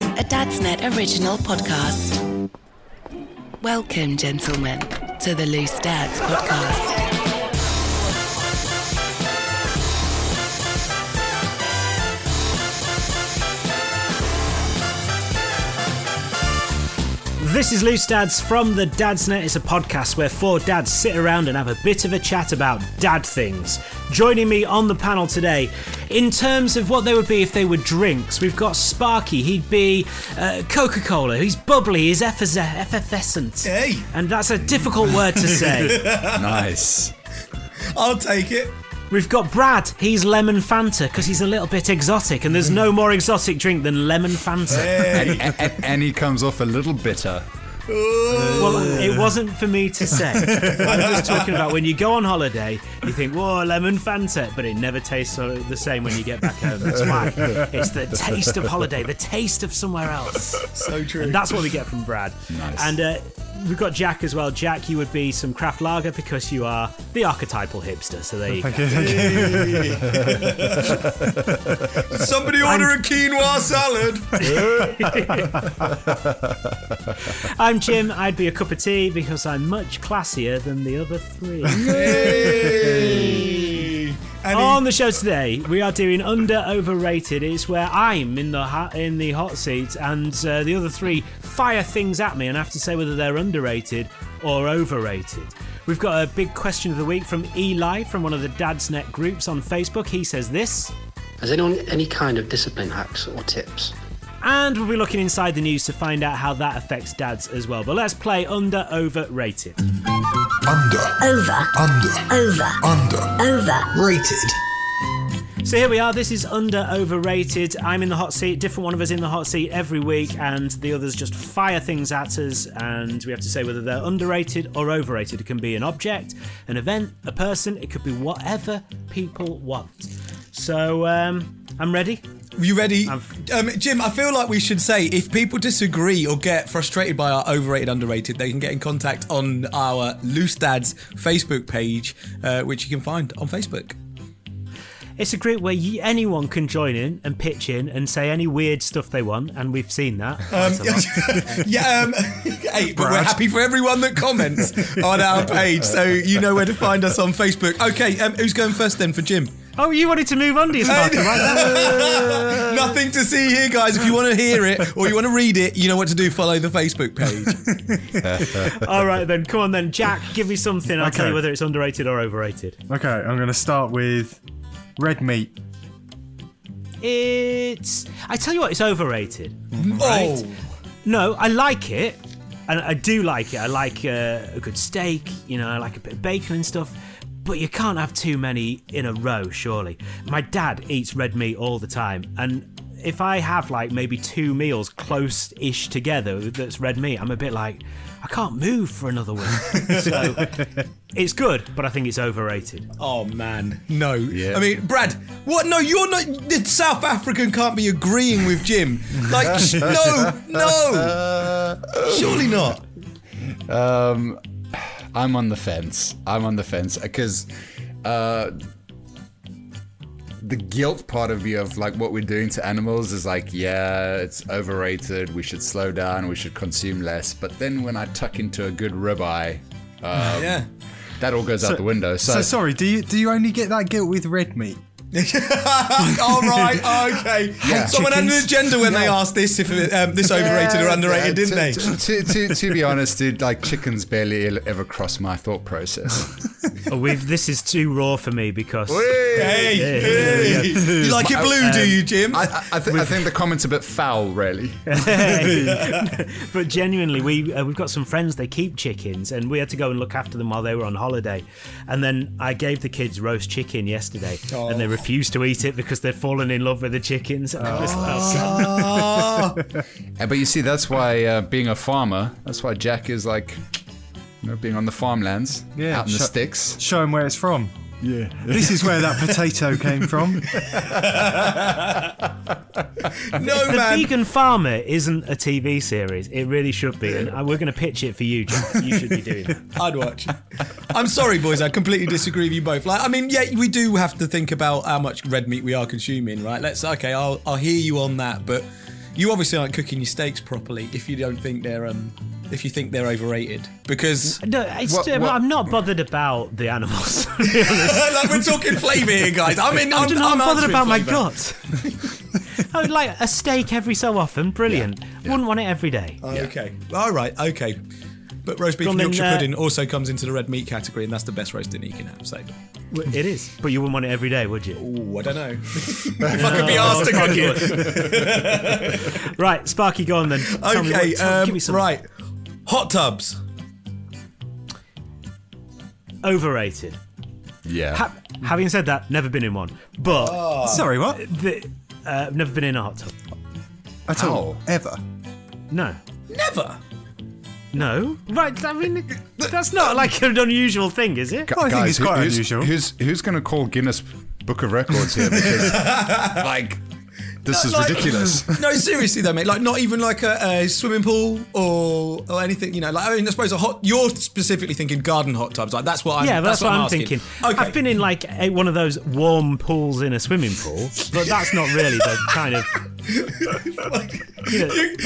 A Dads Net original podcast. Welcome, gentlemen, to the Loose Dads podcast. This is Loose Dads from the Dads Net. It's a podcast where four dads sit around and have a bit of a chat about dad things. Joining me on the panel today, in terms of what they would be if they were drinks, we've got Sparky. He'd be Coca-Cola. He's bubbly. He's effervescent. Hey! And that's a difficult word to say. Nice. I'll take it. We've got Brad. He's Lemon Fanta because he's a little bit exotic, and there's no more exotic drink than Lemon Fanta. Hey. And he comes off a little bitter. Well, it wasn't for me to say. I'm just talking about when you go on holiday, you think, whoa, Lemon Fanta, but it never tastes the same when you get back home. That's why. It's the taste of holiday, the taste of somewhere else. So true. And that's what we get from Brad. Nice. And we've got Jack as well. Jack, you would be some craft lager because you are the archetypal hipster. So there you go. Somebody order a quinoa salad. I'm Jim. I'd be a cup of tea because I'm much classier than the other three. Yay! On the show today, we are doing Under Overrated. It's where I'm in the hot seat and the other three fire things at me and I have to say whether they're underrated or overrated. We've got a big question of the week from Eli from one of the Dads Net groups on Facebook. He says this. Has anyone any kind of discipline hacks or tips? And we'll be looking inside the news to find out how that affects dads as well. But let's play Under Overrated. Overrated. So here we are. This is Under Overrated. I'm in the hot seat. Different one of us in the hot seat every week. And the others just fire things at us. And we have to say whether they're underrated or overrated. It can be an object, an event, a person. It could be whatever people want. So I'm ready. You ready? Jim, I feel like we should say if people disagree or get frustrated by our overrated, underrated, they can get in contact on our Loose Dads Facebook page, which you can find on Facebook. It's a group where anyone can join in and pitch in and say any weird stuff they want, and we've seen that. Hey, but we're happy for everyone that comments on our page, so you know where to find us on Facebook. Okay, who's going first then for Jim? Oh, you wanted to move on to your Sparky, right? Nothing to see here, guys. If you want to hear it or you want to read it, you know what to do. Follow the Facebook page. All right, then. Come on, then. Jack, give me something. I'll tell you whether it's underrated or overrated. Okay, I'm going to start with red meat. I tell you what, it's overrated. Right? No, I like it. And I do like it. I like a good steak. You know, I like a bit of bacon and stuff. But you can't have too many in a row, surely. My dad eats red meat all the time. And if I have like maybe two meals close-ish together that's red meat, I'm a bit like, I can't move for another week. So it's good, but I think it's overrated. Oh, man. No. Yeah. I mean, Brad, what? No, you're not. The South African can't be agreeing with Jim. Like, no. Surely not. I'm on the fence because the guilt part of you of like what we're doing to animals is like, yeah, it's overrated. We should slow down. We should consume less. But then when I tuck into a good ribeye, that all goes out the window. So sorry, do you only get that guilt with red meat? All right, okay. Yeah. Someone had an agenda when they asked this if this overrated or underrated, didn't they? To be honest, dude, like chickens barely ever cross my thought process. This is too raw for me because... Hey. You like it blue, do you, Jim? I think the comment's a bit foul, really. But genuinely, we've got some friends, they keep chickens, and we had to go and look after them while they were on holiday. And then I gave the kids roast chicken yesterday, and they refused to eat it because they've fallen in love with the chickens. But you see, that's why being a farmer, that's why Jack is like, you know, being on the farmlands, out in the sticks. Show him where it's from. Yeah. This is where that potato came from. The Vegan Farmer isn't a TV series. It really should be. And we're going to pitch it for you, Jack. You should be doing that. I'd watch. I'm sorry, boys. I completely disagree with you both. Like, I mean, yeah, we do have to think about how much red meat we are consuming, right? I'll hear you on that, but you obviously aren't cooking your steaks properly if you don't think they're... if you think they're overrated, because... I'm not bothered about the animals, to be honest. Like, we're talking flavour here, guys. I'm bothered about my gut. I would like a steak every so often. Brilliant. Yeah. Wouldn't want it every day. Okay. All right, okay. But roast beef and Yorkshire pudding also comes into the red meat category, and that's the best roast dinner you can have, so... It is. But you wouldn't want it every day, would you? Oh, I don't know. If I could be asked to cook it. Right, Sparky, go on then. Okay, give me some. Right. Hot tubs. Overrated. Yeah. Having said that, never been in one. But... Sorry, what? Never been in a hot tub. At all? Ever? No. Never? No. Right, I mean, that's not like an unusual thing, is it? Well, I think it's quite unusual. Who's going to call Guinness Book of Records here? Because, like... This is ridiculous. No, seriously though, mate. Like, not even like a swimming pool or anything. You know, like, I mean, I suppose you're specifically thinking garden hot tubs. Like, that's what I'm. Yeah, that's what I'm thinking. Okay. I've been in like one of those warm pools in a swimming pool, but that's not really the kind of. A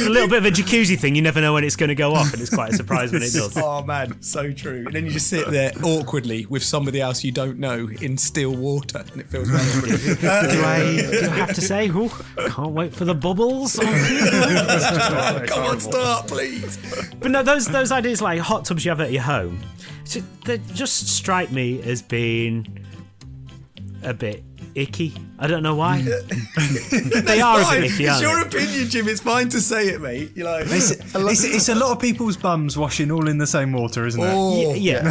little bit of a jacuzzi thing. You never know when it's going to go off, and it's quite a surprise when it does. Oh man, so true. And then you just sit there awkwardly with somebody else you don't know in still water, and it feels awkward. Do I have to say? Ooh, can't wait for the bubbles. Come on, start, please. But no, those ideas like hot tubs you have at your home, so they just strike me as being a bit icky. I don't know why. They are a bit icky. It's your opinion, Jim. It's fine to say it, mate. You're like, it's a lot of people's bums washing all in the same water, isn't it? Yeah.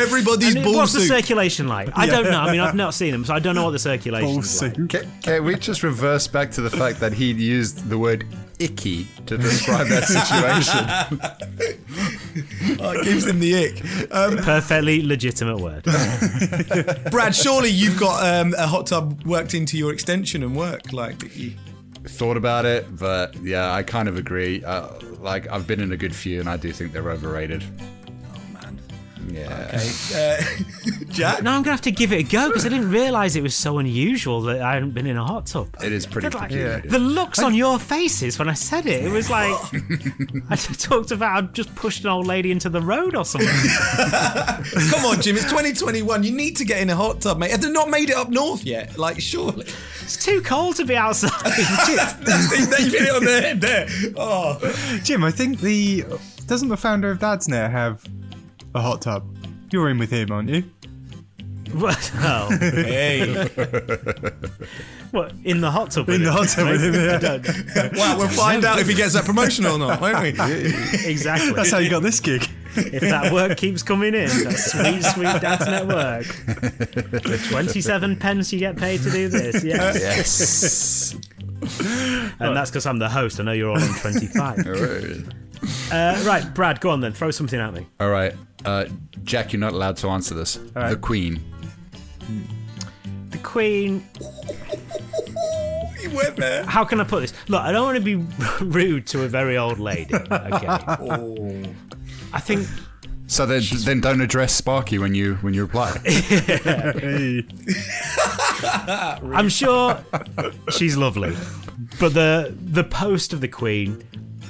Everybody's ball soup. What's the circulation like? I don't know. I mean, I've not seen them, so I don't know what the circulation is like. Can we just reverse back to the fact that he used the word icky to describe that situation? It gives him the ick. Perfectly legitimate word. Brad, surely you've got a hot tub worked into your extension and work, like that you thought about it, but yeah, I kind of agree. Like, I've been in a good few, and I do think they're overrated. Yeah. Okay. Jack? No, I'm going to have to give it a go because I didn't realise it was so unusual that I hadn't been in a hot tub. It is pretty peculiar. The looks on your faces when I said it was like I talked about I just pushed an old lady into the road or something. Come on, Jim, it's 2021. You need to get in a hot tub, mate. Have they not made it up north yet? Like, surely. It's too cold to be outside. They've hit it on the head there. Oh. Jim, I think doesn't the founder of Dads Net have a hot tub? You're in with him, aren't you? What? Oh, hey. What, in the hot tub? In the hot tub with him, yeah. Well, we'll find out if he gets that promotion or not, won't we? Exactly. That's how you got this gig. If that work keeps coming in, that's sweet, sweet Dad's Net work. 27 pence you get paid to do this, yes. And that's because I'm the host. I know you're all on 25. All right. Right, Brad, go on then. Throw something at me. All right. Jack, you're not allowed to answer this. Right. The Queen. The Queen. You went there. How can I put this? Look, I don't want to be rude to a very old lady. Okay. I think... So then don't address Sparky when you reply. I'm sure she's lovely. But the post of the Queen...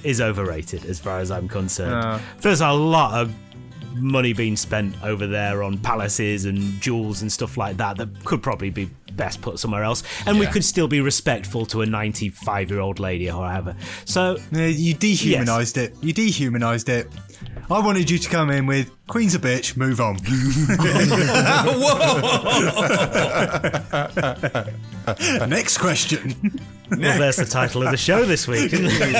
is overrated as far as I'm concerned. There's a lot of money being spent over there on palaces and jewels and stuff like that could probably be best put somewhere else. And we could still be respectful to a 95-year-old lady or however. So you dehumanized it. You dehumanized it. I wanted you to come in with Queen's a bitch, move on. Whoa! Next question. Well, there's the title of the show this week, isn't it?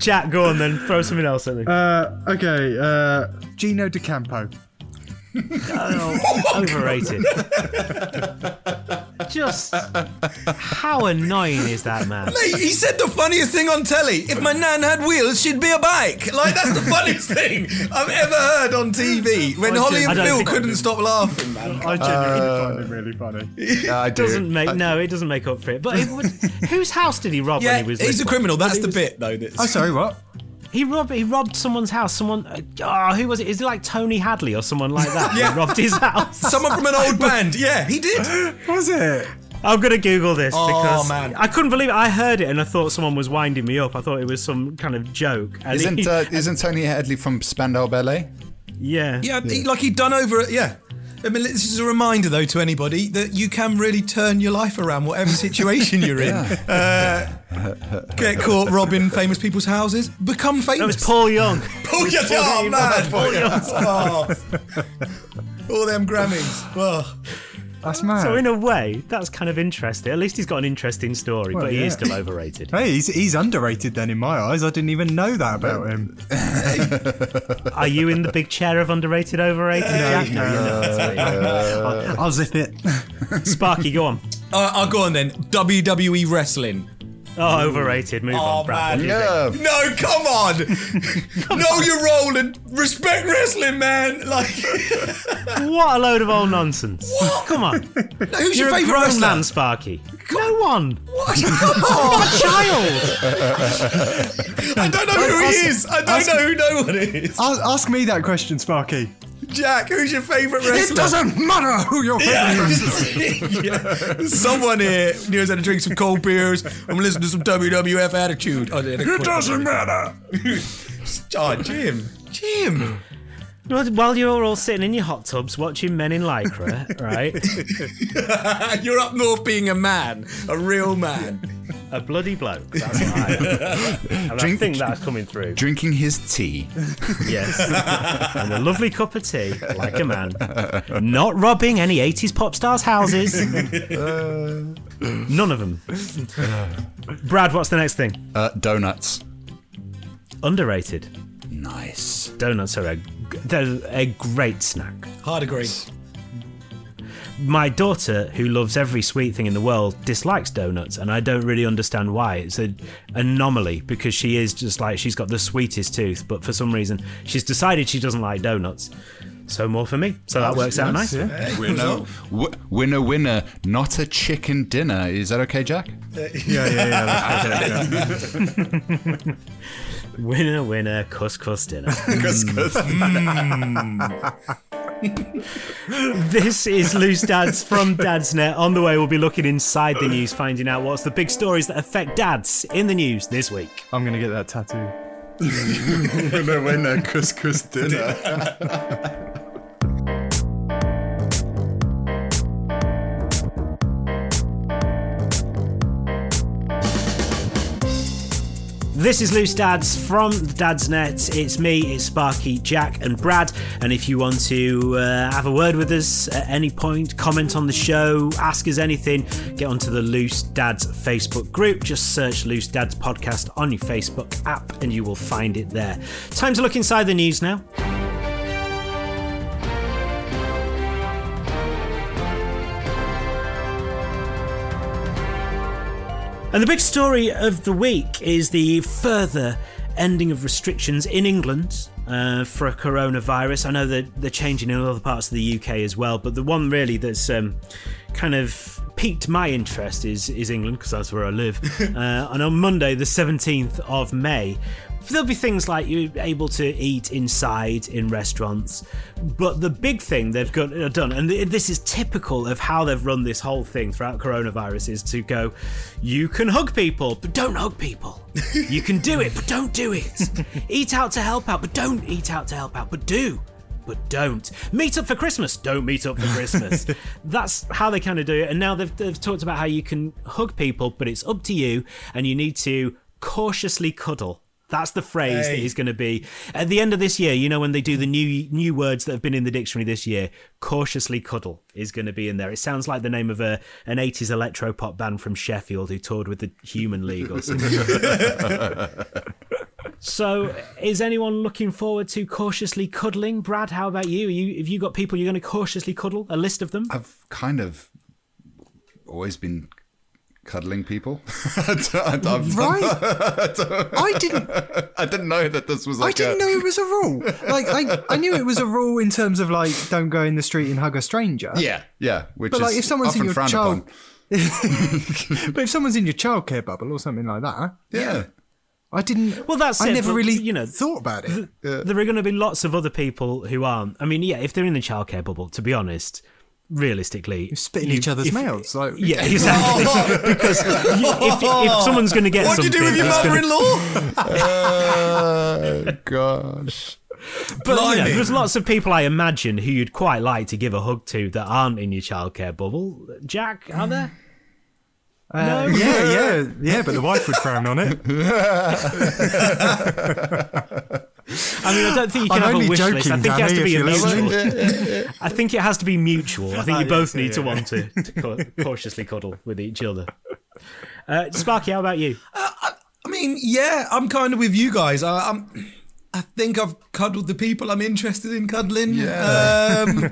Jack, go on then. Throw something else at me. Okay. Gino De Campo. Overrated. Just how annoying is that man? Mate, he said the funniest thing on telly. If my nan had wheels, she'd be a bike. Like, that's the funniest thing I've ever heard on TV. When Holly and Phil couldn't stop laughing, man. I genuinely find it really funny. I do. It doesn't make up for it. But whose house did he rob when he was? He's a criminal. That's the bit, though. Oh, sorry, what? He robbed someone's house. Who was it? Is it like Tony Hadley or someone like that? He robbed his house. Someone from an old band. Yeah, he did. Was it? I'm going to Google this because I couldn't believe it. I heard it and I thought someone was winding me up. I thought it was some kind of joke. And isn't Tony Hadley from Spandau Ballet? Yeah. Yeah, he'd done over it. Yeah. I mean, this is a reminder, though, to anybody that you can really turn your life around whatever situation you're in. Get caught robbing famous people's houses. Become famous. That was Paul Young. Paul Young. Oh, man. Paul Young. Oh. All them Grammys. Oh. That's mad. So in a way, that's kind of interesting. At least he's got an interesting story, but he is still overrated. Hey, he's underrated then in my eyes. I didn't even know that about him. Are you in the big chair of underrated, overrated? No. I'll zip it. Sparky, go on. I'll go on then. WWE wrestling. Oh, overrated. Move on, Brad. Man. Yeah. No, come on. Know your role and respect wrestling, man. Like, what a load of old nonsense. What? Come on. No, who's your favourite wrestler? Man, Sparky. No one. What? Come on. A child. I don't know who he is. I don't know who no one is. Ask me that question, Sparky. Jack, who's your favourite wrestler? It doesn't matter who your favourite wrestler is. Someone here knows how to drink some cold beers. I'm listening to some WWF Attitude. It doesn't matter. Jim. While you're all sitting in your hot tubs watching Men in Lycra, right? You're up north being a man, a real man. A bloody bloke. That's what I am. And I think that's coming through. Drinking his tea. Yes. And a lovely cup of tea, like a man. Not robbing any 80s pop stars' houses. None of them. Brad, what's the next thing? Donuts. Underrated. Nice. Donuts are a great snack. Hard agree. My daughter, who loves every sweet thing in the world, dislikes donuts, and I don't really understand why. It's an anomaly because she is just like, she's got the sweetest tooth, but for some reason she's decided she doesn't like donuts. So more for me. So that works out nice. Yeah. Hey, winner, not a chicken dinner. Is that okay, Jack? Yeah. That's okay. Winner, couscous dinner. This is Loose Dads from Dads Net. On the way, we'll be looking inside the news, finding out what's the big stories that affect dads in the news this week. I'm going to get that tattoo. Winner, couscous dinner. This is Loose Dads from Dads Net. It's me, it's Sparky, Jack and Brad. And if you want to have a word with us at any point, comment on the show, ask us anything, get onto the Loose Dads Facebook group. Just search Loose Dads Podcast on your Facebook app and you will find it there. Time to look inside the news now. And the big story of the week is the further ending of restrictions in England for a coronavirus. I know that they're changing in other parts of the UK as well, but the one really that's kind of piqued my interest is England, because that's where I live. And on Monday, the 17th of May, there'll be things like you're able to eat inside in restaurants. But the big thing they've done, and this is typical of how they've run this whole thing throughout coronavirus, is to go, you can hug people, but don't hug people. You can do it, but don't do it. Eat out to help out, but don't eat out to help out, but do. but don't. Meet up for Christmas. Don't meet up for Christmas. That's how they kind of do it. And now they've talked about how you can hug people, but it's up to you, and you need to cautiously cuddle. That's the phrase that is going to be at the end of this year. You know, when they do the new words that have been in the dictionary this year, cautiously cuddle is going to be in there. It sounds like the name of an 80s electro pop band from Sheffield who toured with the Human League or something. So is anyone looking forward to cautiously cuddling? Brad, how about you? Have you got people you're going to cautiously cuddle? A list of them? I've kind of always been cuddling people. I didn't know that this was like I didn't know it was a rule. Like I knew it was a rule in terms of like, don't go in the street and hug a stranger. Yeah. Which but is like, if someone's in your child, but if someone's in your childcare bubble or something like that, yeah. I didn't. Well, that's it. I never really, thought about it. There are going to be lots of other people who aren't. I mean, yeah, if they're in the childcare bubble, to be honest. Realistically, you're spitting each other's mouths. Like, yeah, exactly. Because if someone's going to get something, what do you do with your mother-in-law? Oh gosh! But there's lots of people I imagine who you'd quite like to give a hug to that aren't in your childcare bubble. Jack, are there? No? Yeah. But the wife would frown on it. I mean, I don't think you can have a wish list. I think it has to be a mutual. I think it has to be mutual. I think you both need to want to cautiously cuddle with each other. Sparky, how about you? I mean, yeah, I'm kind of with you guys. I think I've cuddled the people I'm interested in cuddling. Yeah.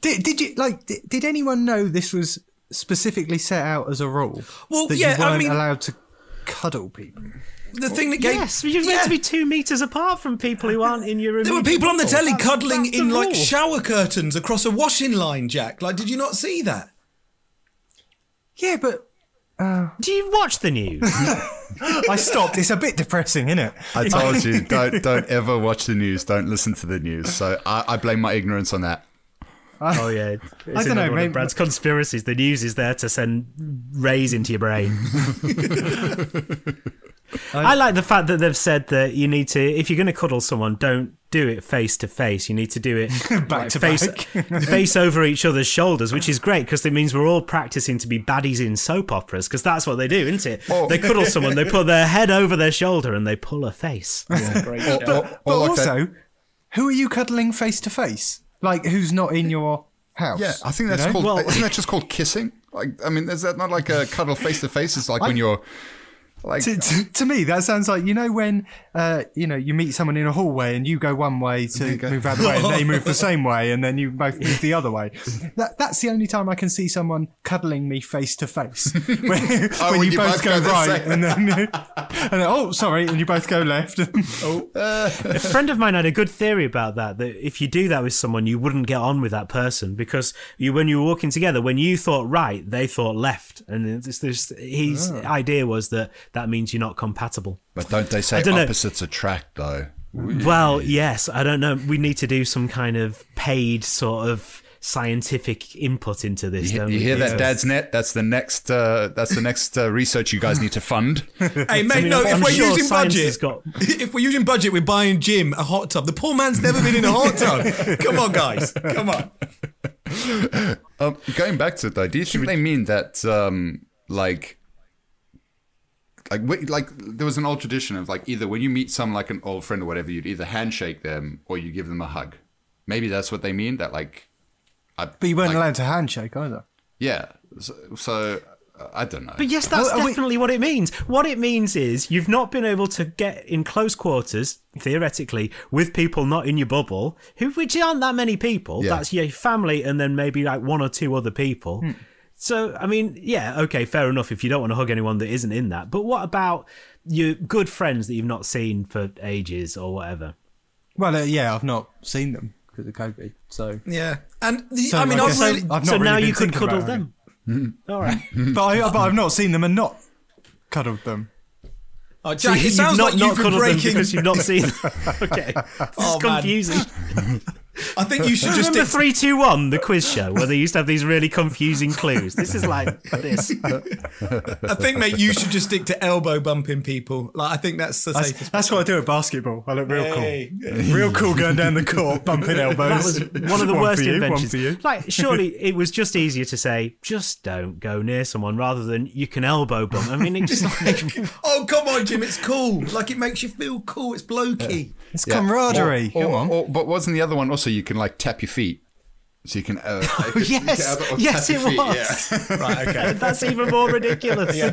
Did anyone know this was specifically set out as a rule? Well, that you weren't allowed to cuddle people. The thing that you're meant to be 2 meters apart from people who aren't in your room. There were people on the telly cuddling in like shower curtains across a washing line, Jack. Like, did you not see that? Yeah, but... do you watch the news? I stopped. It's a bit depressing, isn't it? I told you, don't ever watch the news. Don't listen to the news. So I blame my ignorance on that. Oh, yeah. I don't know. Maybe Brad's conspiracies. The news is there to send rays into your brain. I like the fact that they've said that you need to, if you're going to cuddle someone, don't do it face to face. You need to do it back to face. Face over each other's shoulders, which is great because it means we're all practicing to be baddies in soap operas, because that's what they do, isn't it? Oh. They cuddle someone, they put their head over their shoulder and they pull a face. Yeah. Great show. But like also, who are you cuddling face to face? Like, who's not in your house? Yeah, I think that's called, isn't that just called kissing? Like, I mean, is that not like a cuddle face to face? It's like when you're... Like, to me, that sounds like, when you meet someone in a hallway and you go one way to move out of the way and they move the same way and then you both move the other way. That's the only time I can see someone cuddling me face to face. When you both go right and then, oh, sorry, and you both go left. A friend of mine had a good theory about that if you do that with someone, you wouldn't get on with that person because when you were walking together, when you thought right, they thought left. And his idea was that means you're not compatible. But don't they say opposites attract, though? Well, yes. I don't know. We need to do some kind of paid sort of scientific input into this. You hear that, Dads Net? That's the next. That's the next research you guys need to fund. Hey, mate, if we're using budget, we're buying Jim a hot tub. The poor man's never been in a hot tub. Come on, guys. Come on. Going back to it, though, do you think they mean that, Like there was an old tradition of like either when you meet someone like an old friend or whatever, you'd either handshake them or you give them a hug. Maybe that's what they mean. That like, but you weren't allowed to handshake either. Yeah, so I don't know. But yes, that's definitely what it means. What it means is you've not been able to get in close quarters theoretically with people not in your bubble, which aren't that many people. Yeah. That's your family and then maybe like one or two other people. Hmm. So, I mean, yeah, okay, fair enough if you don't want to hug anyone that isn't in that. But what about your good friends that you've not seen for ages or whatever? Well, yeah, I've not seen them because of COVID, so... Yeah, and now you could cuddle them. Mm-hmm. All right. But I've not seen them and not cuddled them. Oh, Jack, so it sounds like you've been breaking... because you've not seen them. Okay, it's confusing. I think you should just remember 3, 2, 1, the quiz show where they used to have these really confusing clues. This is like this. I think, mate, you should just stick to elbow bumping people. Like, I think that's the safest. That's what I do at basketball. I look real cool, real cool going down the court bumping elbows. That was one of the worst inventions. Like, surely it was just easier to say just don't go near someone rather than you can elbow bump. I mean, it's just like, oh come on, Jim, it's cool. Like, it makes you feel cool. It's blokey. Yeah. It's camaraderie. Or, come on. But wasn't the other one also? You can like tap your feet, so you can. Yes, it was. Yeah. Right, okay. That's even more ridiculous. Yeah.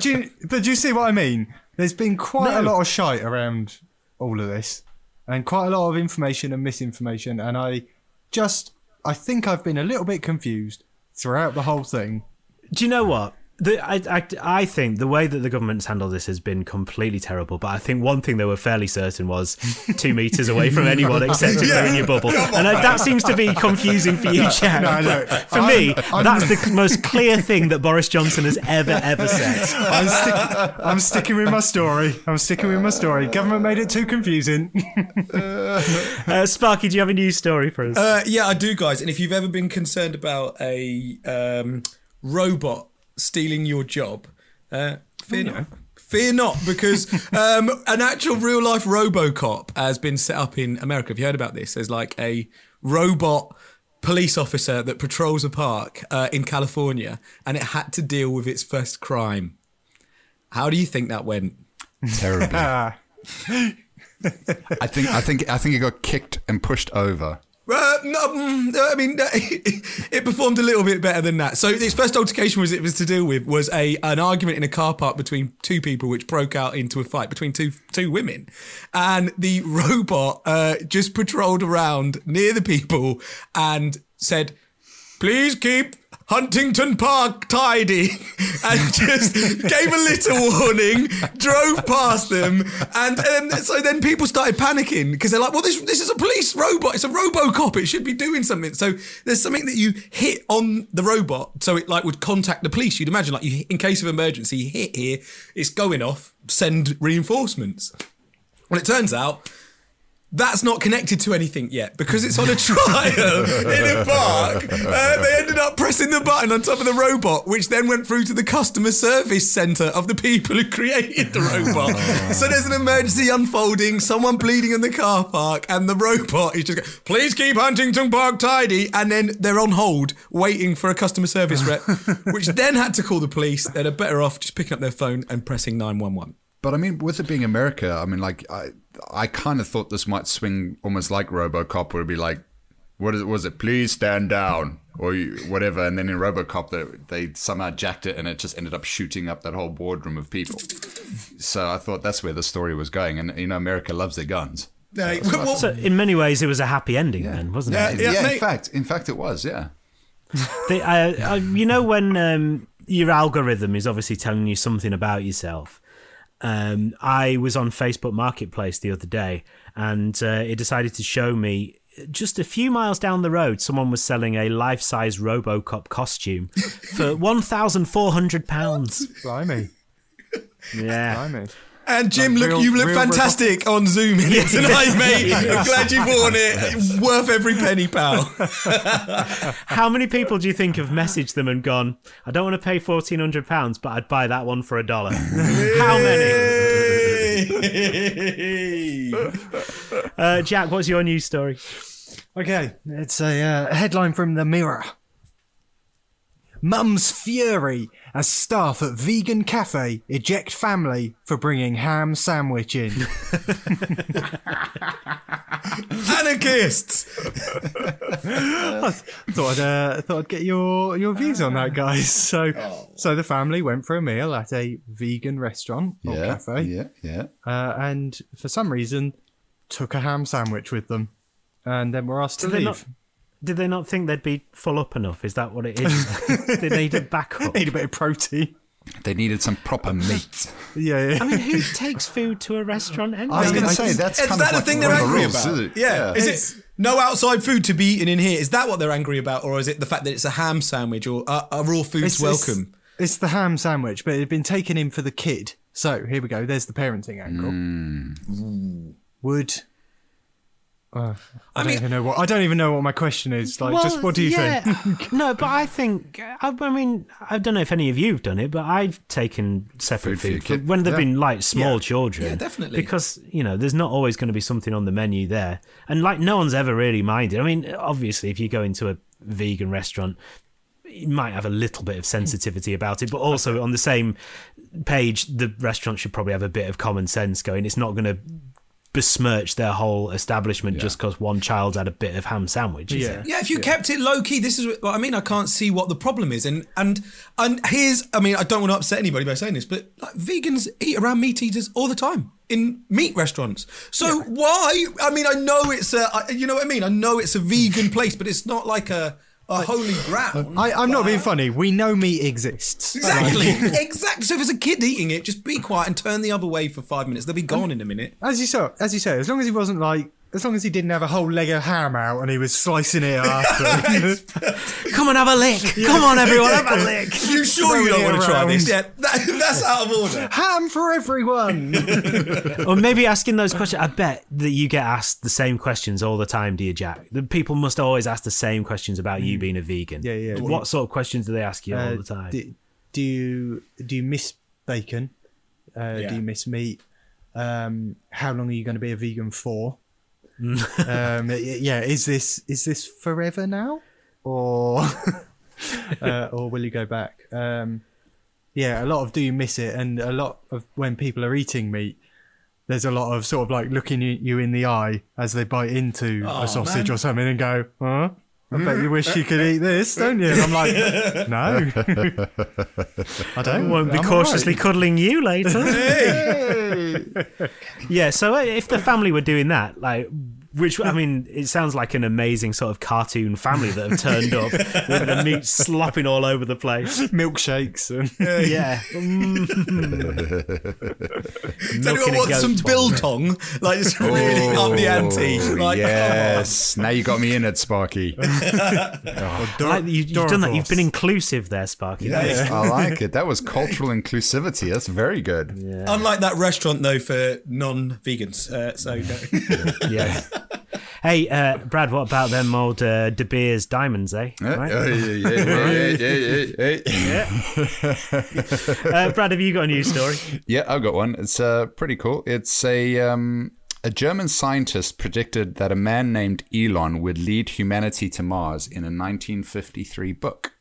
But do you see what I mean? There's been quite a lot of shite around all of this, and quite a lot of information and misinformation. And I think I've been a little bit confused throughout the whole thing. Do you know what? I think the way that the government's handled this has been completely terrible, but I think one thing they were fairly certain was 2 meters away from anyone except if they're in your bubble. And that seems to be confusing for you, Jack. No. For me, that's the most clear thing that Boris Johnson has ever said. I'm sticking with my story. Government made it too confusing. Sparky, do you have a news story for us? Yeah, I do, guys. And if you've ever been concerned about a robot stealing your job, fear not, because an actual real life RoboCop has been set up in America. Have you heard about this? There's like a robot police officer that patrols a park in California, and it had to deal with its first crime. How do you think that went? Terribly. I think it got kicked and pushed over. It performed a little bit better than that. So its first altercation was to deal with an argument in a car park between two people, which broke out into a fight between two women. And the robot just patrolled around near the people and said, "Please keep Huntington Park tidy," and just gave a little warning, drove past them, and so then people started panicking because they're like, well, this is a police robot. It's a RoboCop. It should be doing something. So there's something that you hit on the robot, so it like would contact the police. You'd imagine, like, you, in case of emergency, you hit here, it's going off, send reinforcements. Well, it turns out that's not connected to anything yet because it's on a trial in a park. They ended up pressing the button on top of the robot, which then went through to the customer service centre of the people who created the robot. So there's an emergency unfolding, someone bleeding in the car park, and the robot is just going, "Please keep Huntington Park tidy." And then they're on hold waiting for a customer service rep, which then had to call the police. They're better off just picking up their phone and pressing 911. But I mean, with it being America, I mean, like, I kind of thought this might swing almost like RoboCop, where it'd be like, "What was it? Please stand down," or whatever. And then in RoboCop, they somehow jacked it, and it just ended up shooting up that whole boardroom of people. So I thought that's where the story was going. And you know, America loves their guns. So in many ways, it was a happy ending, then, wasn't it? Yeah. In fact, it was. Yeah. You know, when your algorithm is obviously telling you something about yourself. I was on Facebook Marketplace the other day, and it decided to show me just a few miles down the road someone was selling a life-size RoboCop costume for £1,400. Blimey. Yeah. Blimey. And Jim, like, you look fantastic on Zoom tonight, mate. I'm glad you've worn it. Worth every penny, pal. How many people do you think have messaged them and gone, "I don't want to pay £1,400, but I'd buy that one for $1"? How many? Jack, what's your news story? Okay, it's a headline from The Mirror. Mum's fury as staff at vegan cafe eject family for bringing ham sandwich in. Anarchists! I thought I'd get your views on that, guys. So the family went for a meal at a vegan restaurant or cafe. Yeah. And for some reason, took a ham sandwich with them, and then were asked to leave. Did they not think they'd be full up enough? Is that what it is? They needed backup. They need a bit of protein. They needed some proper meat. Yeah. I mean, who takes food to a restaurant anyway? I was going to say, that's kind of like the thing they're angry about. Is it? Yeah. Is it no outside food to be eaten in here? Is that what they're angry about? Or is it the fact that it's a ham sandwich, or are raw foods welcome? It's the ham sandwich, but it had been taken in for the kid. So here we go. There's the parenting angle. Would... I don't even know what my question is. Like, well, just what do you think? No, but I think, I don't know if any of you have done it, but I've taken separate food when they've been like small children. Yeah, definitely. Because, you know, there's not always going to be something on the menu there. And like, no one's ever really minded. I mean, obviously, if you go into a vegan restaurant, you might have a little bit of sensitivity about it, but also on the same page, the restaurant should probably have a bit of common sense going. It's not going to besmirch their whole establishment just because one child had a bit of ham sandwich. If you kept it low key, this is what I mean. I can't see what the problem is. And here's, I mean, I don't want to upset anybody by saying this, but like, vegans eat around meat eaters all the time in meat restaurants. So why? I mean, I know it's a, you know what I mean? I know it's a vegan place, but it's not like a holy ground. I'm not being funny. We know meat exists. Exactly. So if there's a kid eating it, just be quiet and turn the other way for 5 minutes. They'll be gone in a minute. As you say, as long as he wasn't like, as long as he didn't have a whole leg of ham out and he was slicing it after. Come and have a lick. Come on, everyone, have a lick. You sure you don't want to try this? Yeah, that's out of order. Ham for everyone. Or maybe asking those questions. I bet that you get asked the same questions all the time, dear Jack. The people must always ask the same questions about you being a vegan. Yeah, yeah. What sort of questions do they ask you all the time? Do you miss bacon? Do you miss meat? How long are you going to be a vegan for? Is this forever now, or will you go back? A lot of do you miss it, and a lot of when people are eating meat, there's a lot of sort of like looking at you in the eye as they bite into a sausage or something and go, huh? I bet you wish you could eat this, don't you? And I'm like, no. I don't. I won't be cautiously cuddling you later. Yeah, so if the family were doing that, like, which, I mean, it sounds like an amazing sort of cartoon family that have turned up with the meat slopping all over the place. Milkshakes. And yeah. Does anyone want some biltong? Like, just really up the ante. Like, yes. Now you got me in it, Sparky. You've done that. You've been inclusive there, Sparky. Yeah. I like it. That was cultural inclusivity. That's very good. Yeah. Unlike that restaurant, though, for non-vegans. No. Yeah. Hey, Brad, what about them old De Beers diamonds, eh? Right? Brad, have you got a news story? Yeah, I've got one. It's pretty cool. It's a German scientist predicted that a man named Elon would lead humanity to Mars in a 1953 book.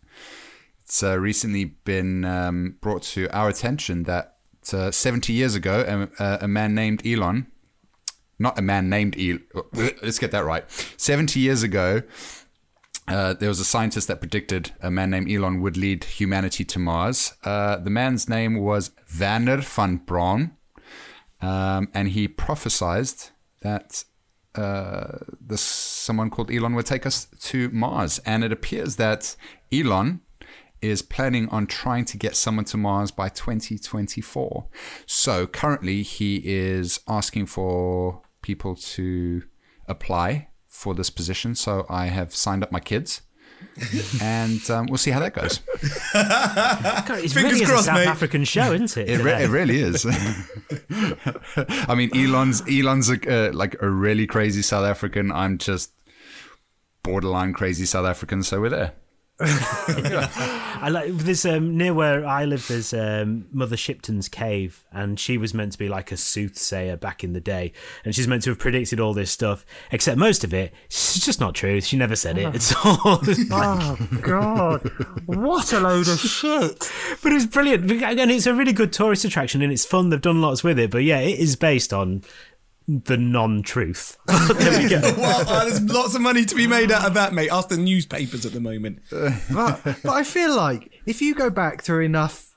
It's recently been brought to our attention that 70 years ago, a man named Elon... Not a man named Eli. Let's get that right. 70 years ago, there was a scientist that predicted a man named Elon would lead humanity to Mars. The man's name was Wernher von Braun, and he prophesized that someone called Elon would take us to Mars. And it appears that Elon is planning on trying to get someone to Mars by 2024. So currently he is asking for people to apply for this position. So I have signed up my kids and we'll see how that goes. God, it's fingers really crossed, a South African show, isn't it? It really is. I mean, Elon's like a really crazy South African. I'm just borderline crazy South African. So we're there. I like this near where I live. There's Mother Shipton's cave, and she was meant to be like a soothsayer back in the day, and she's meant to have predicted all this stuff. Except most of it, it's just not true. She never said it. It's all. Oh God! What a load of shit! But it's brilliant, and it's a really good tourist attraction, and it's fun. They've done lots with it, but yeah, it is based on the non-truth. There we go. Well, there's lots of money to be made out of that, mate. Ask the newspapers at the moment. But I feel like if you go back through enough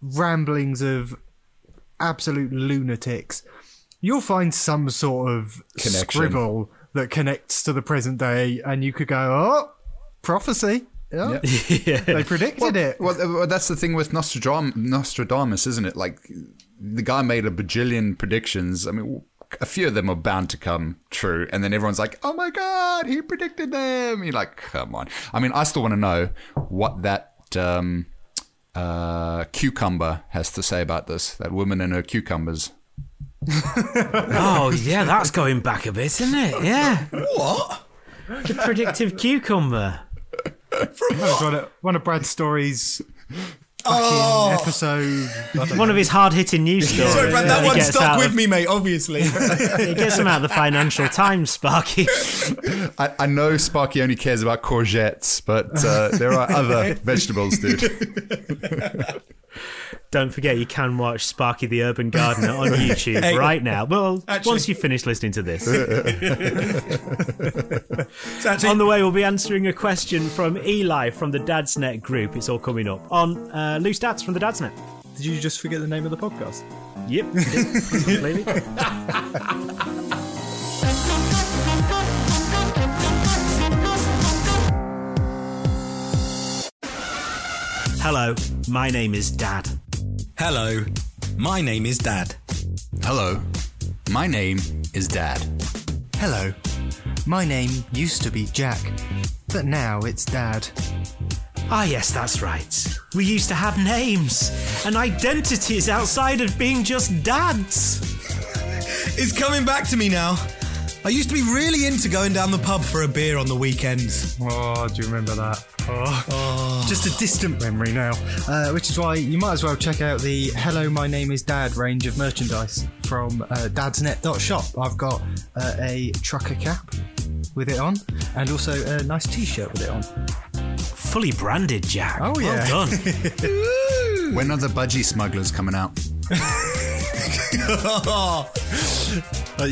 ramblings of absolute lunatics, you'll find some sort of connection, scribble that connects to the present day, and you could go, oh, prophecy. Yeah. Yeah. They predicted it. Well, that's the thing with Nostradamus, isn't it? Like, the guy made a bajillion predictions. I mean, a few of them are bound to come true. And then everyone's like, oh my God, he predicted them. You're like, come on. I mean, I still want to know what that cucumber has to say about this, that woman and her cucumbers. Oh, yeah, that's going back a bit, isn't it? Yeah. What? The predictive cucumber. From what? One of Brad's stories... Episode. One of his hard-hitting news stories. Sorry, Brad, that one stuck with me, mate, obviously. It gets him out of the Financial Times, Sparky. I know Sparky only cares about courgettes, but there are other vegetables, dude. Don't forget, you can watch Sparky the Urban Gardener on YouTube right now. Well, actually, once you finish listening to this. On the way, we'll be answering a question from Eli from the Dads Net group. It's all coming up on Loose Dads from the Dads Net. Did you just forget the name of the podcast? Yep. Completely. Hello, my name is Dad. Hello, my name is Dad. Hello, my name is Dad. Hello, my name used to be Jack, but now it's Dad. Ah, yes, that's right. We used to have names and identities outside of being just dads. It's coming back to me now. I used to be really into going down the pub for a beer on the weekends. Oh, do you remember that? Oh. Just a distant memory now, which is why you might as well check out the Hello My Name Is Dad range of merchandise from dadsnet.shop. I've got a trucker cap with it on and also a nice t-shirt with it on. Fully branded, Jack. Oh, yeah. Well done. When are the budgie smugglers coming out? I don't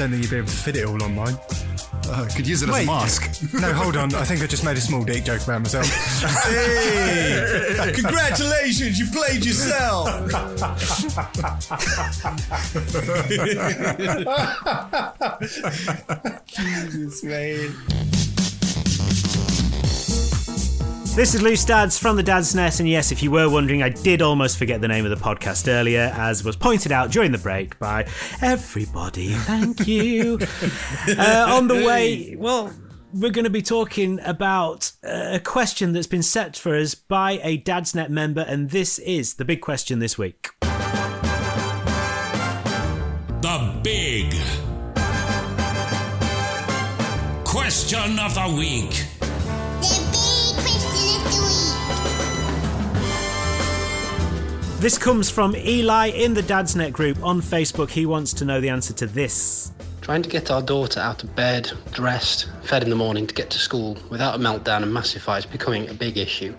think you'd be able to fit it all on mine. Could use it as a mask. No, hold on. I think I just made a small dick joke about myself. Hey! Congratulations, you played yourself! Jesus, man. This is Loose Dads from the Dads Nest, and yes, if you were wondering, I did almost forget the name of the podcast earlier, as was pointed out during the break by everybody. Thank you. On the way, well, we're going to be talking about a question that's been set for us by a Dads Net member, and this is the big question this week. The big question of the week. This comes from Eli in the Dads Net group on Facebook. He wants to know the answer to this. Trying to get our daughter out of bed, dressed, fed in the morning to get to school without a meltdown and massive fight is becoming a big issue.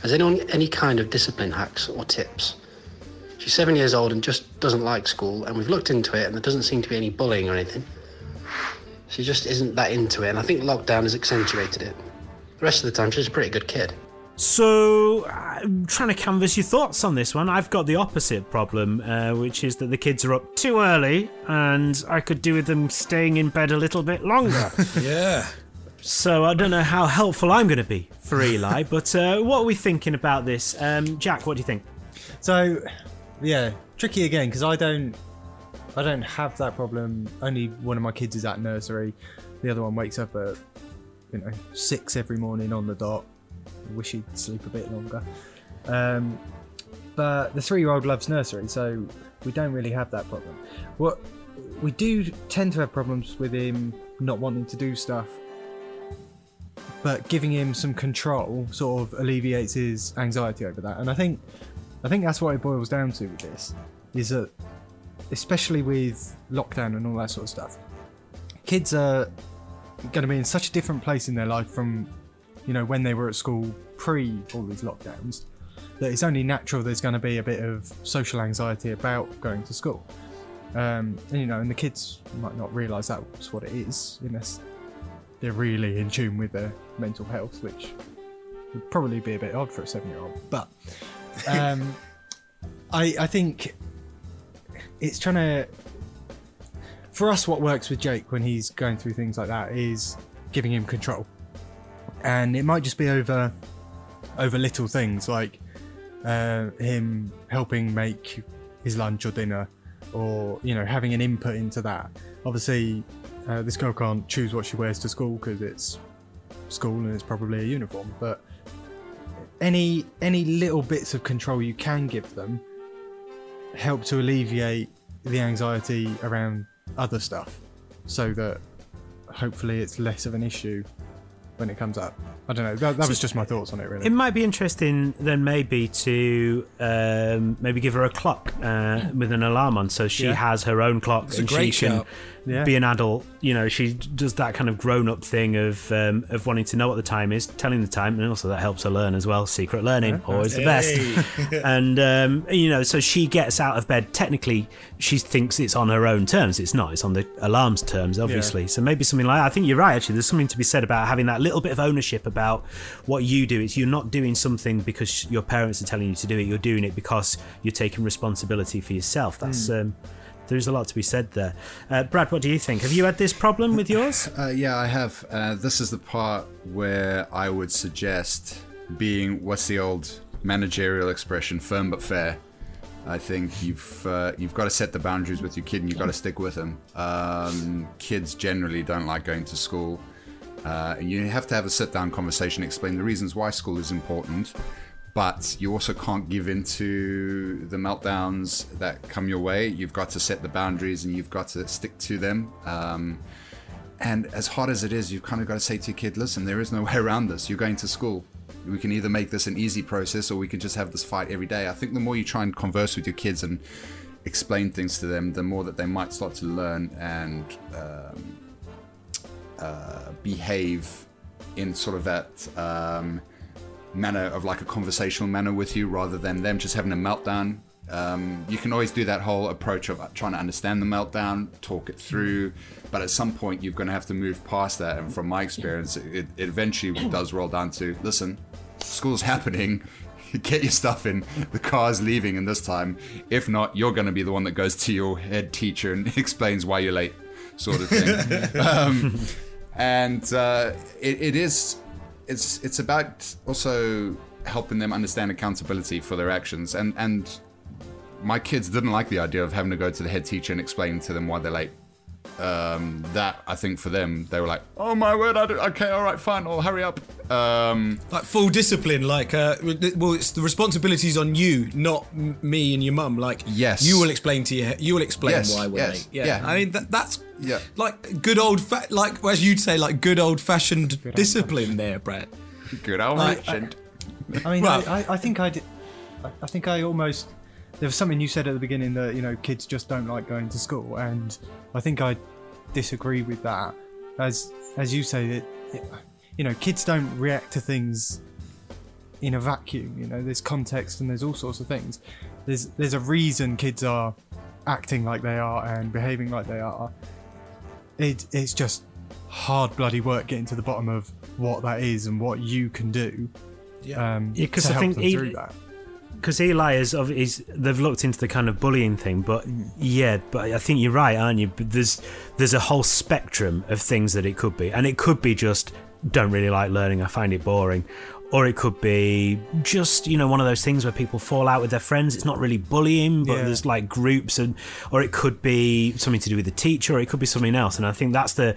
Has anyone any kind of discipline hacks or tips? She's 7 years old and just doesn't like school, and we've looked into it and there doesn't seem to be any bullying or anything. She just isn't that into it, and I think lockdown has accentuated it. The rest of the time, she's a pretty good kid. So, I'm trying to canvass your thoughts on this one. I've got the opposite problem, which is that the kids are up too early, and I could do with them staying in bed a little bit longer. Yeah. So, I don't know how helpful I'm going to be for Eli, but what are we thinking about this? Jack, what do you think? So, yeah, tricky again, because I don't have that problem. Only one of my kids is at nursery. The other one wakes up at, 6 every morning on the dot. I wish he'd sleep a bit longer, but the 3-year-old loves nursery, so we don't really have that problem. What we do tend to have problems with him not wanting to do stuff, but giving him some control sort of alleviates his anxiety over that. And I think that's what it boils down to with this, is that especially with lockdown and all that sort of stuff, kids are going to be in such a different place in their life from when they were at school pre all these lockdowns, that it's only natural there's going to be a bit of social anxiety about going to school. And the kids might not realise that's what it is, unless they're really in tune with their mental health, which would probably be a bit odd for a 7-year-old. But I think it's trying to... For us, what works with Jake when he's going through things like that is giving him control. And it might just be over little things like him helping make his lunch or dinner, or having an input into that. Obviously, this girl can't choose what she wears to school because it's school and it's probably a uniform. But any little bits of control you can give them help to alleviate the anxiety around other stuff so that hopefully it's less of an issue when it comes up. I don't know. That was just my thoughts on it, really. It might be interesting then maybe to maybe give her a clock with an alarm on, so she has her own clock. That's and she can be an adult. You know, she does that kind of grown-up thing of wanting to know what the time is, telling the time, and also that helps her learn as well. Secret learning, always the best. And, you know, so she gets out of bed. Technically, she thinks it's on her own terms. It's not. It's on the alarm's terms, obviously. Yeah. So maybe something like that. I think you're right, actually. There's something to be said about having that little bit of ownership about what you do. It's you're not doing something because your parents are telling you to do it. You're doing it because you're taking responsibility for yourself. That's there's a lot to be said there. Brad, what do you think? Have you had this problem with yours? Yeah, I have. This is the part where I would suggest being, what's the old managerial expression, firm but fair. I think you've got to set the boundaries with your kid, and you've got to stick with them. Kids generally don't like going to school. And you have to have a sit-down conversation, explain the reasons why school is important, but you also can't give in to the meltdowns that come your way. You've got to set the boundaries and you've got to stick to them. And as hard as it is, you've kind of got to say to your kid, listen, there is no way around this. You're going to school. We can either make this an easy process or we can just have this fight every day. I think the more you try and converse with your kids and explain things to them, the more that they might start to learn and... behave in sort of that manner of like a conversational manner with you, rather than them just having a meltdown. You can always do that whole approach of trying to understand the meltdown, talk it through, but at some point you're going to have to move past that. And from my experience, it eventually does roll down to, listen, school's happening, get your stuff in, the car's leaving in this time. If not, you're going to be the one that goes to your head teacher and explains why you're late, sort of thing. And it's about also helping them understand accountability for their actions. And my kids didn't like the idea of having to go to the head teacher and explain to them why they're late. That, I think for them, they were like, oh my word, okay, all right, fine, I'll hurry up. Like full discipline, like, well, it's the responsibility's on you, not me and your mum. Like, yes, you will explain to your, you will explain why we're late. Yeah, I mean, that's like good old, like as you'd say, like good old fashioned discipline there, Brad. Good old fashioned. I mean, well, I think I did. I think I almost. There was something you said at the beginning that, you know, kids just don't like going to school, and I think I disagree with that. As you say, it, you know, kids don't react to things in a vacuum. You know, there's context and there's all sorts of things. There's a reason kids are acting like they are and behaving like they are. It's just hard bloody work getting to the bottom of what that is and what you can do to help them through that. Because Eli is they've looked into the kind of bullying thing, but I think you're right, aren't you? But there's a whole spectrum of things that it could be, and it could be just don't really like learning, I find it boring, or it could be just, you know, one of those things where people fall out with their friends. It's not really bullying, but there's like groups, and or it could be something to do with the teacher, or it could be something else. And I think that's the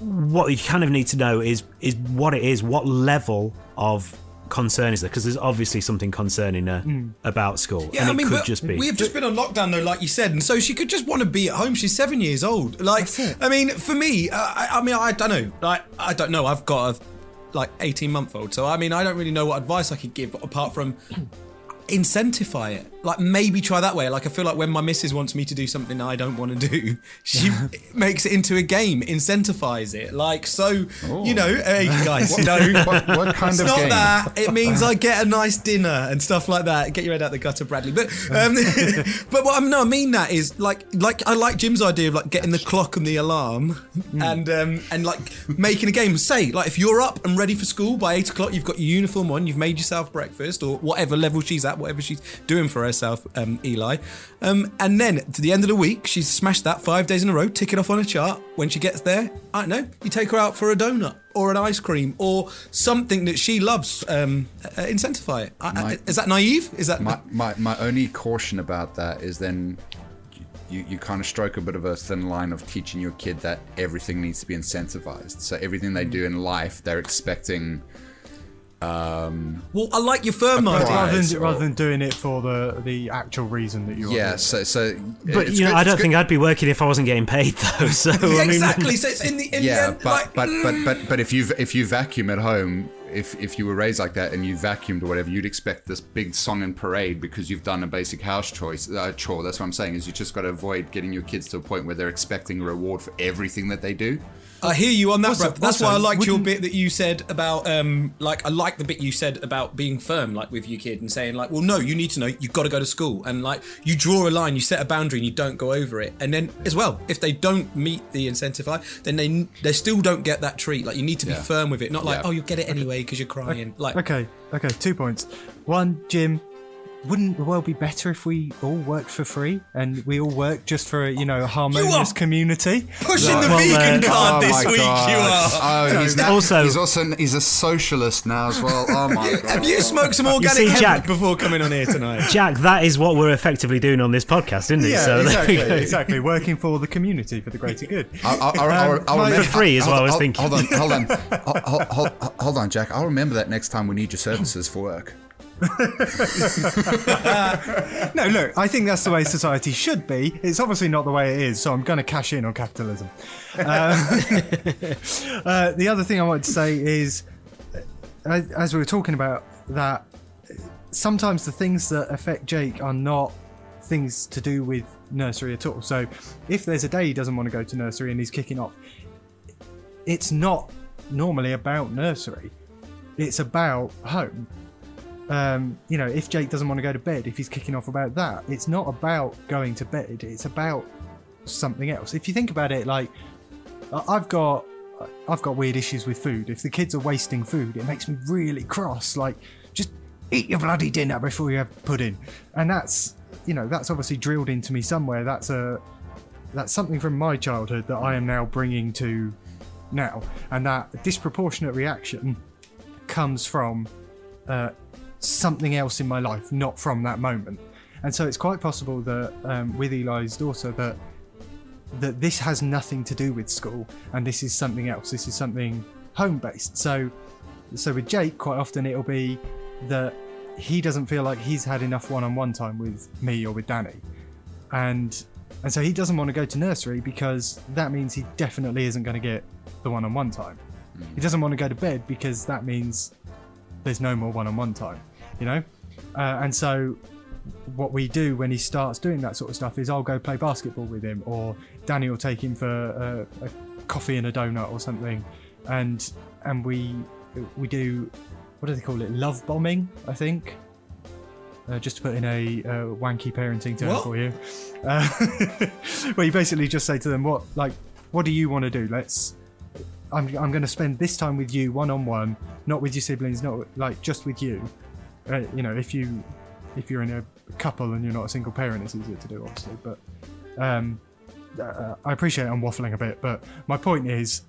what you kind of need to know is what it is, what level of concern is there, because there's obviously something concerning her about school, and it could just be we have just been on lockdown though, like you said, and so she could just want to be at home. She's 7 years old. Like, I mean, for me, I don't know, I've got a 18-month old, so I mean, I don't really know what advice I could give apart from incentify it. Like, maybe try that way. Like, I feel like when my missus wants me to do something that I don't want to do, she makes it into a game, incentifize it. Like, so, you know, hey guys, what kind of game? It's not that. It means I get a nice dinner and stuff like that. Get your head out the gutter, Bradley. But, but what I mean that is, like I like Jim's idea of like getting the clock and the alarm and like making a game. Say, like, if you're up and ready for school by 8 o'clock, you've got your uniform on, you've made yourself breakfast, or whatever level she's at, whatever she's doing for herself, Eli. And then to the end of the week, she's smashed that 5 days in a row, tick it off on a chart. When she gets there, I don't know, you take her out for a donut or an ice cream or something that she loves. Incentify it. Is that naive? Is that my only caution about that is then you kind of stroke a bit of a thin line of teaching your kid that everything needs to be incentivized. So everything they do in life, they're expecting Well, I like your firm mind rather than doing it for the actual reason that you're. Yeah, so. But you know, I don't think I'd be working if I wasn't getting paid though. So exactly. I mean, so it's in the end. Yeah, but if you vacuum at home, if you were raised like that and you vacuumed or whatever, you'd expect this big song and parade because you've done a basic house chore. That's what I'm saying. Is you just got to avoid getting your kids to a point where they're expecting a reward for everything that they do. I hear you on that, Brad. That's why I liked your bit that you said about, I like the bit you said about being firm, like with your kid and saying, like, well, no, you need to know, you've got to go to school. And like, you draw a line, you set a boundary and you don't go over it. And then as well, if they don't meet the incentive, then they still don't get that treat. Like, you need to be firm with it, not like, oh, you'll get it anyway because you're crying. Like, Okay, 2 points. One, Jim, wouldn't the world be better if we all worked for free and we all worked just for a harmonious community? Pushing the vegan card this week, God. You are. Oh, he's a socialist now as well. Oh my God! Have you smoked some organic hemp before coming on here tonight, Jack? That is what we're effectively doing on this podcast, isn't it? Yeah, so exactly. Working for the community for the greater good. For free is what I was thinking. Hold on, Jack. I'll remember that next time we need your services for work. No, look, I think that's the way society should be. It's obviously not the way it is, so I'm going to cash in on capitalism. The other thing I wanted to say is, as we were talking about, that sometimes the things that affect Jake are not things to do with nursery at all. So if there's a day he doesn't want to go to nursery and he's kicking off, it's not normally about nursery. It's about home. If Jake doesn't want to go to bed, if he's kicking off about that, it's not about going to bed. It's about something else. If you think about it, like, I've got weird issues with food. If the kids are wasting food, it makes me really cross. Like, just eat your bloody dinner before you have pudding. And that's obviously drilled into me somewhere. That's something from my childhood that I am now bringing to now. And that disproportionate reaction comes from something else in my life, not from that moment. And so it's quite possible that with Eli's daughter that this has nothing to do with school, and this is something else. This is something home-based. So with Jake, quite often it'll be that he doesn't feel like he's had enough one-on-one time with me or with Danny, and so he doesn't want to go to nursery because that means he definitely isn't going to get the one-on-one time. He doesn't want to go to bed because that means there's no more one-on-one time. And so what we do when he starts doing that sort of stuff is I'll go play basketball with him, or Danny will take him for a coffee and a donut or something, and we do, what do they call it, love bombing, I think, just to put in a wanky parenting term for you, where you basically just say to them, what do you want to do? I'm going to spend this time with you one-on-one, not with your siblings, not like just with you. If you're in a couple and you're not a single parent, it's easier to do, obviously. But I appreciate I'm waffling a bit, but my point is,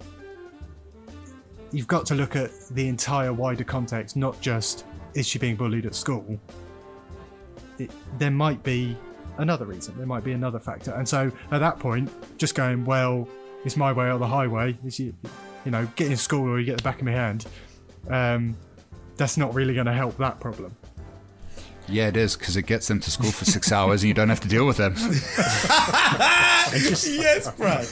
you've got to look at the entire wider context, not just is she being bullied at school. There might be another reason. There might be another factor. And so at that point, just going, well, it's my way or the highway. It's, get in school or you get the back of my hand. That's not really going to help that problem. Yeah, it is, because it gets them to school for 6 hours and you don't have to deal with them. Yes, Brad.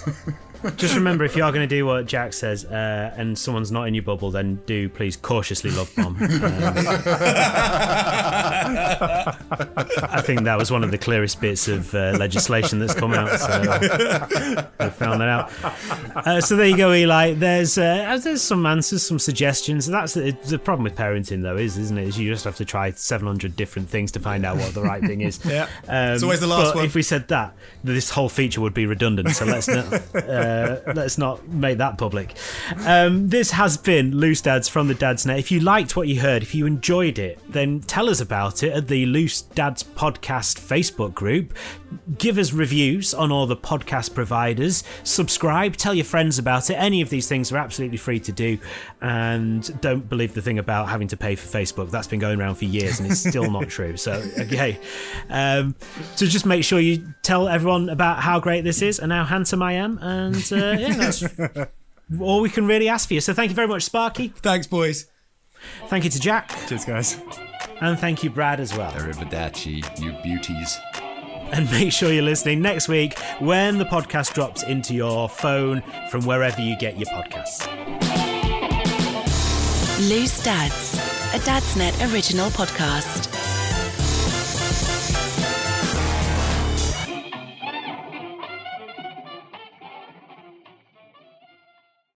Just remember, if you are going to do what Jack says and someone's not in your bubble, then do please cautiously love bomb. I think that was one of the clearest bits of legislation that's come out, so I found that out. So there you go, Eli. There's some answers, some suggestions. That's the problem with parenting, though, isn't it? Is you just have to try 700 different things to find out what the right thing is. Yeah, it's always the last one. If we said that, this whole feature would be redundant, so let's not make that public. This has been Loose Dads from the Dads Net. If you liked what you heard, if you enjoyed it, then tell us about it at the Loose Dads Podcast Facebook group. Give us reviews on all the podcast providers. Subscribe, tell your friends about it. Any of these things are absolutely free to do. And don't believe the thing about having to pay for Facebook. That's been going around for years and it's still not true. So, okay. So just make sure you tell everyone about how great this is and how handsome I am. And that's all we can really ask for you. So thank you very much, Sparky. Thanks, boys. Thank you to Jack. Cheers, guys. And thank you, Brad, as well. Arrivederci, you beauties. And make sure you're listening next week when the podcast drops into your phone from wherever you get your podcasts. Loose Dads, a Dads Net original podcast.